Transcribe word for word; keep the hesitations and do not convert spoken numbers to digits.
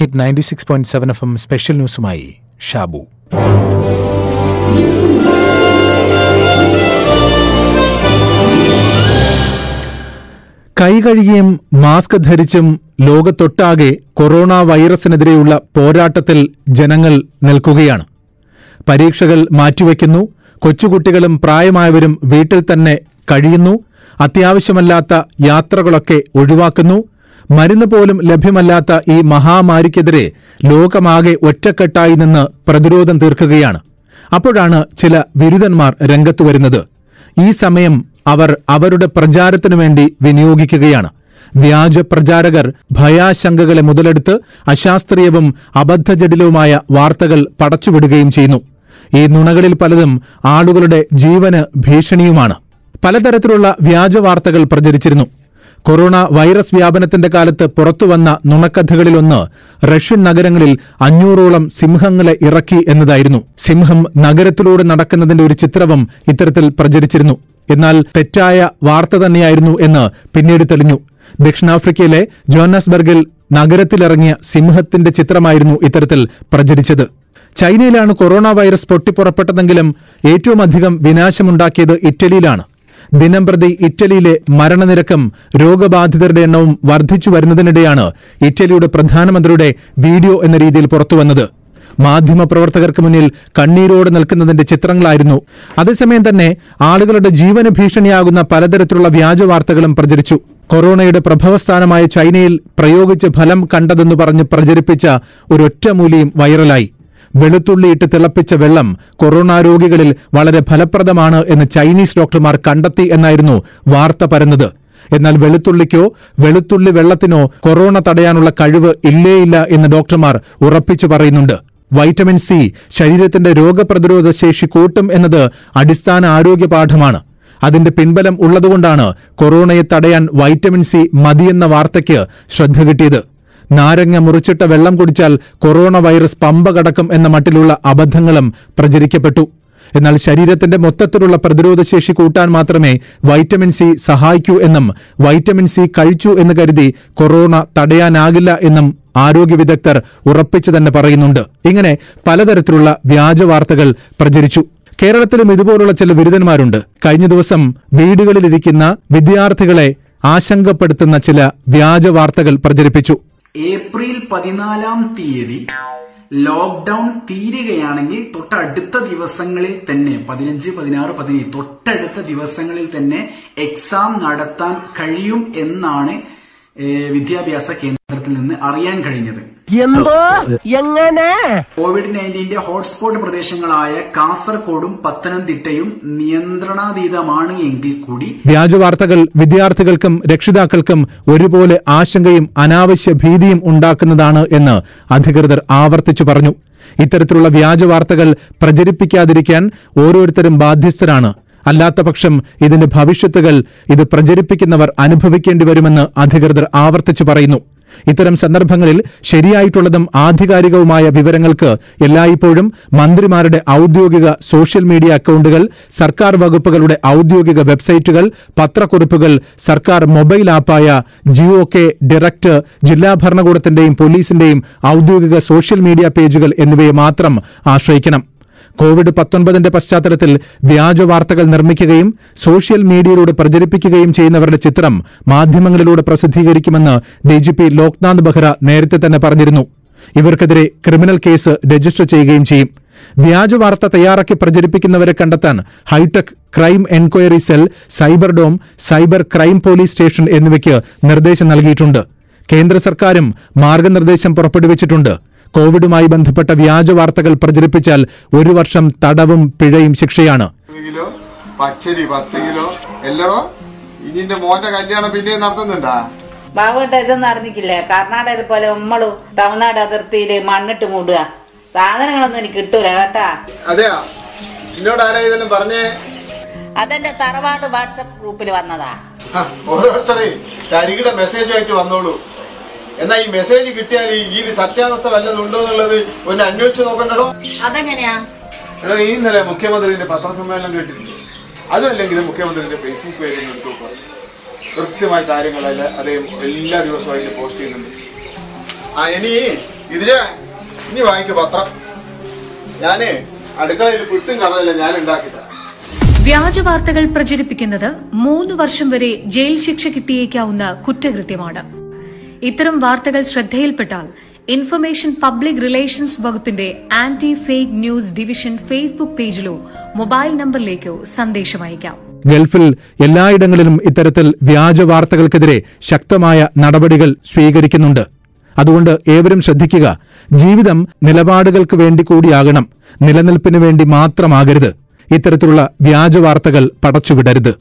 Hit ninety six point seven F M special ന്യൂസുമായി ഷാബു. കൈ കഴുകിയും mask ധരിച്ചും ലോകത്തൊട്ടാകെ കൊറോണ വൈറസിനെതിരെയുള്ള പോരാട്ടത്തിൽ ജനങ്ങൾ നിൽക്കുകയാണ്. പരീക്ഷകൾ മാറ്റിവയ്ക്കുന്നു, കൊച്ചുകുട്ടികളും പ്രായമായവരും വീട്ടിൽ തന്നെ കഴിയുന്നു, അത്യാവശ്യമല്ലാത്ത യാത്രകളൊക്കെ ഒഴിവാക്കുന്നു. മരുന്ന് പോലും ലഭ്യമല്ലാത്ത ഈ മഹാമാരിക്കെതിരെ ലോകമാകെ ഒറ്റക്കെട്ടായി നിന്ന് പ്രതിരോധം തീർക്കുകയാണ്. അപ്പോഴാണ് ചില വിരുദ്ധന്മാർ രംഗത്തു വരുന്നത്. ഈ സമയം അവർ അവരുടെ പ്രചാരത്തിനു വേണ്ടി വിനിയോഗിക്കുകയാണ്. വ്യാജ പ്രചാരകർ ഭയാശങ്കകളെ മുതലെടുത്ത് അശാസ്ത്രീയവും അബദ്ധജടിലവുമായ വാർത്തകൾ പടച്ചുവിടുകയും ചെയ്യുന്നു. ഈ നുണകളിൽ പലതും ആളുകളുടെ ജീവന് ഭീഷണിയുമാണ്. പലതരത്തിലുള്ള വ്യാജ വാർത്തകൾ പ്രചരിച്ചിരുന്നു. കൊറോണ വൈറസ് വ്യാപനത്തിന്റെ കാലത്ത് പുറത്തുവന്ന നുണക്കഥകളിലൊന്ന് റഷ്യൻ നഗരങ്ങളിൽ അഞ്ഞൂറോളം സിംഹങ്ങളെ ഇറക്കി എന്നതായിരുന്നു. സിംഹം നഗരത്തിലൂടെ നടക്കുന്നതിന്റെ ഒരു ചിത്രവും ഇത്തരത്തിൽ പ്രചരിച്ചിരുന്നു. എന്നാൽ തെറ്റായ വാർത്ത തന്നെയായിരുന്നു എന്ന് പിന്നീട് തെളിഞ്ഞു. ദക്ഷിണാഫ്രിക്കയിലെ ജോഹന്നാസ്ബർഗിൽ നഗരത്തിലിറങ്ങിയ സിംഹത്തിന്റെ ചിത്രമായിരുന്നു ഇത്തരത്തിൽ പ്രചരിച്ചത്. ചൈനയിലാണ് കൊറോണ വൈറസ് പൊട്ടിപ്പുറപ്പെട്ടതെങ്കിലും ഏറ്റവുമധികം വിനാശമുണ്ടാക്കിയത് ഇറ്റലിയിലാണ്. ദിനം പ്രതി ഇറ്റലിയിലെ മരണനിരക്കും രോഗബാധിതരുടെ എണ്ണവും വർദ്ധിച്ചു വരുന്നതിനിടെയാണ് ഇറ്റലിയുടെ പ്രധാനമന്ത്രിയുടെ വീഡിയോ എന്ന രീതിയിൽ പുറത്തുവന്നത്. മാധ്യമപ്രവർത്തകർക്ക് മുന്നിൽ കണ്ണീരോടെ നിൽക്കുന്നതിന്റെ ചിത്രങ്ങളായിരുന്നു. അതേസമയം തന്നെ ആളുകളുടെ ജീവന് ഭീഷണിയാകുന്ന പലതരത്തിലുള്ള വ്യാജ വാർത്തകളും പ്രചരിച്ചു. കൊറോണയുടെ പ്രഭവസ്ഥാനമായ ചൈനയിൽ പ്രയോഗിച്ച് ഫലം കണ്ടതെന്ന് പറഞ്ഞ് പ്രചരിപ്പിച്ച ഒരൊറ്റമൂലിയും വൈറലായി. വെളുത്തുള്ളിയിട്ട് തിളപ്പിച്ച വെള്ളം കൊറോണ രോഗികളിൽ വളരെ ഫലപ്രദമാണ് എന്ന് ചൈനീസ് ഡോക്ടർമാർ കണ്ടെത്തി എന്നായിരുന്നു വാർത്ത പരന്നത്. എന്നാൽ വെളുത്തുള്ളിക്കോ വെളുത്തുള്ളി വെള്ളത്തിനോ കൊറോണ തടയാനുള്ള കഴിവ് ഇല്ലേയില്ല എന്ന് ഡോക്ടർമാർ ഉറപ്പിച്ചു പറയുന്നുണ്ട്. വൈറ്റമിൻ സി ശരീരത്തിന്റെ രോഗപ്രതിരോധ ശേഷി കൂട്ടും എന്നത് അടിസ്ഥാന ആരോഗ്യ പാഠമാണ്. അതിന്റെ പിൻബലം ഉള്ളതുകൊണ്ടാണ് കൊറോണയെ തടയാൻ വൈറ്റമിൻ സി മതിയെന്ന വാർത്തയ്ക്ക് ശ്രദ്ധ കിട്ടിയത്. നാരങ്ങ മുറിച്ചിട്ട വെള്ളം കുടിച്ചാൽ കൊറോണ വൈറസ് പമ്പ കടക്കും എന്ന മട്ടിലുള്ള അബദ്ധങ്ങളും പ്രചരിക്കപ്പെട്ടു. എന്നാൽ ശരീരത്തിന്റെ മൊത്തത്തിലുള്ള പ്രതിരോധ ശേഷി കൂട്ടാൻ മാത്രമേ വൈറ്റമിൻ സി സഹായിക്കൂ എന്നും വൈറ്റമിൻ സി കഴിച്ചു എന്ന് കരുതി കൊറോണ തടയാനാകില്ല എന്നും ആരോഗ്യ വിദഗ്ധർ ഉറപ്പിച്ചു തന്നെ പറയുന്നുണ്ട്. ഇങ്ങനെ പലതരത്തിലുള്ള വ്യാജ വാർത്തകൾ പ്രചരിച്ചു. കേരളത്തിലും ഇതുപോലുള്ള ചില വിരുദ്ധന്മാരുണ്ട്. കഴിഞ്ഞ ദിവസം വീടുകളിലിരിക്കുന്ന വിദ്യാർത്ഥികളെ ആശങ്കപ്പെടുത്തുന്ന ചില വ്യാജ വാർത്തകൾ പ്രചരിപ്പിച്ചു. ഏപ്രിൽ പതിനാലാം തീയതി ലോക്ക്ഡൌൺ തീരുകയാണെങ്കിൽ തൊട്ടടുത്ത ദിവസങ്ങളിൽ തന്നെ പതിനഞ്ച് പതിനാറ് പതിനേഴ് തൊട്ടടുത്ത ദിവസങ്ങളിൽ തന്നെ എക്സാം നടത്താൻ കഴിയും എന്നാണ് വിദ്യാഭ്യാസ കേന്ദ്രത്തിൽ നിന്ന് അറിയാൻ കഴിഞ്ഞത്. കോവിഡ് നയൻറ്റീന്റെ ഹോട്ട്സ്പോട്ട് പ്രദേശങ്ങളായ കാസർകോടും പത്തനംതിട്ടയും നിയന്ത്രണാതീതമാണ് എങ്കിൽ കൂടി വ്യാജ വാർത്തകൾ വിദ്യാർത്ഥികൾക്കും രക്ഷിതാക്കൾക്കും ഒരുപോലെ ആശങ്കയും അനാവശ്യ ഭീതിയും ഉണ്ടാക്കുന്നതാണ് എന്ന് അധികൃതർ ആവർത്തിച്ചു പറഞ്ഞു. ഇത്തരത്തിലുള്ള വ്യാജ വാർത്തകൾ പ്രചരിപ്പിക്കാതിരിക്കാൻ ഓരോരുത്തരും ബാധ്യസ്ഥരാണ്. അല്ലാത്തപക്ഷം ഇതിന്റെ ഭവിഷ്യത്തുകൾ ഇത് പ്രചരിപ്പിക്കുന്നവർ അനുഭവിക്കേണ്ടിവരുമെന്ന് അധികൃതർ ആവർത്തിച്ചു പറയുന്നു. ഇത്തരം സന്ദർഭങ്ങളിൽ ശരിയായിട്ടുള്ളതും ആധികാരികവുമായ വിവരങ്ങൾക്ക് എല്ലായ്പ്പോഴും മന്ത്രിമാരുടെ ഔദ്യോഗിക സോഷ്യൽ മീഡിയ അക്കൌണ്ടുകൾ, സർക്കാർ വകുപ്പുകളുടെ ഔദ്യോഗിക വെബ്സൈറ്റുകൾ, പത്രക്കുറിപ്പുകൾ, സർക്കാർ മൊബൈൽ ആപ്പായ ജിഒ കെ ഡയറക്ട്, ജില്ലാ ഭരണകൂടത്തിന്റെയും പോലീസിന്റെയും ഔദ്യോഗിക സോഷ്യൽ മീഡിയ പേജുകൾ എന്നിവയെ മാത്രം ആശ്രയിക്കണം. കോവിഡ് പത്തൊൻപതിന്റെ പശ്ചാത്തലത്തിൽ വ്യാജ വാർത്തകൾ നിർമ്മിക്കുകയും സോഷ്യൽ മീഡിയയിലൂടെ പ്രചരിപ്പിക്കുകയും ചെയ്യുന്നവരുടെ ചിത്രം മാധ്യമങ്ങളിലൂടെ പ്രസിദ്ധീകരിക്കുമെന്ന് D G P Loknath Behra നേരത്തെ തന്നെ പറഞ്ഞിരുന്നു. ഇവർക്കെതിരെ ക്രിമിനൽ കേസ് രജിസ്റ്റർ ചെയ്യുകയും ചെയ്യും. വ്യാജ വാർത്ത തയ്യാറാക്കി പ്രചരിപ്പിക്കുന്നവരെ കണ്ടെത്താൻ hi tech crime enquiry cell, cyber dome, cyber crime police station എന്നിവയ്ക്ക് നിർദ്ദേശം നൽകിയിട്ടുണ്ട്. കേന്ദ്ര സർക്കാരും മാർഗനിർദ്ദേശം പുറപ്പെടുവിച്ചിട്ടുണ്ട്. കോവിഡുമായി ബന്ധപ്പെട്ട വ്യാജ വാർത്തകൾ പ്രചരിപ്പിച്ചാൽ ഒരു വർഷം തടവും പിഴയും ശിക്ഷയാണ്. കിലോ പച്ചരി പത്ത് കിലോ എല്ലടോ ഇതിന്റെ മോന്റെ കല്യാണം പിന്നെ നടത്തുന്നുണ്ടാ ബാബുട്ട ഇതൊന്നും അറിഞ്ഞിക്കില്ല. കർണാടകയിൽ പോലെ ഉമ്മളും തമിഴ്നാട് അതിർത്തിയില് മണ്ണിട്ട് മൂടുക. സാധനങ്ങളൊന്നും എനിക്ക് കിട്ടൂല കേട്ടാ. അതെയാ എന്നോട് ആരാ ഇതെല്ലാം പറഞ്ഞേ? അതെന്റെ തറവാട് വാട്സപ്പ് ഗ്രൂപ്പിൽ വന്നതാ. ഓരോരുത്തരെ തരികിടെ മെസ്സേജ് ആയിട്ട് വന്നോളൂ. എന്നാ ഈ മെസ്സേജ് കിട്ടിയാൽ ഈ സത്യാവസ്ഥ വല്ലതുണ്ടോ എന്നുള്ളത് ഒന്ന് അന്വേഷിച്ചു നോക്കണ്ടോ? അതെങ്ങനെയാ? ഇന്നലെ മുഖ്യമന്ത്രിയുടെ പത്രസമ്മേളനം കേട്ടിട്ടില്ലേ? അതുമല്ലെങ്കിലും മുഖ്യമന്ത്രിയുടെ ഫേസ്ബുക്ക് പേജിൽ എടുത്തു നോക്കുക. കൃത്യമായ കാര്യങ്ങളെല്ലാം അദ്ദേഹം എല്ലാ ദിവസവും അതിൽ പോസ്റ്റ് ചെയ്യുന്നുണ്ട്. ആ ഇനി ഇതിലെ ഇനി വാങ്ങിക്ക പത്രം. ഞാന് അടുക്കളയിൽ പുട്ടും കടലല്ല ഞാൻ ഉണ്ടാക്കി തരാം. വ്യാജ വാർത്തകൾ പ്രചരിപ്പിക്കുന്നത് മൂന്ന് വർഷം വരെ ജയിൽ ശിക്ഷ കിട്ടിയേക്കാവുന്ന കുറ്റകൃത്യമാണ്. ഇത്തരം വാർത്തകൾ ശ്രദ്ധയിൽപ്പെട്ടാൽ ഇൻഫർമേഷൻ പബ്ലിക് റിലേഷൻസ് വകുപ്പിന്റെ anti fake news division Facebook പേജിലോ മൊബൈൽ നമ്പറിലേക്കോ സന്ദേശം അയക്കാം. ഗൾഫിൽ എല്ലായിടങ്ങളിലും ഇത്തരത്തിൽ വ്യാജ വാർത്തകൾക്കെതിരെ ശക്തമായ നടപടികൾ സ്വീകരിക്കുന്നുണ്ട്. അതുകൊണ്ട് ഏവരും ശ്രദ്ധിക്കുക. ജീവിതം നിലപാടുകൾക്ക് വേണ്ടി കൂടിയാകണം, നിലനിൽപ്പിനു വേണ്ടി മാത്രമാകരുത്. ഇത്തരത്തിലുള്ള വ്യാജ വാർത്തകൾ പടച്ചുവിടരുത്.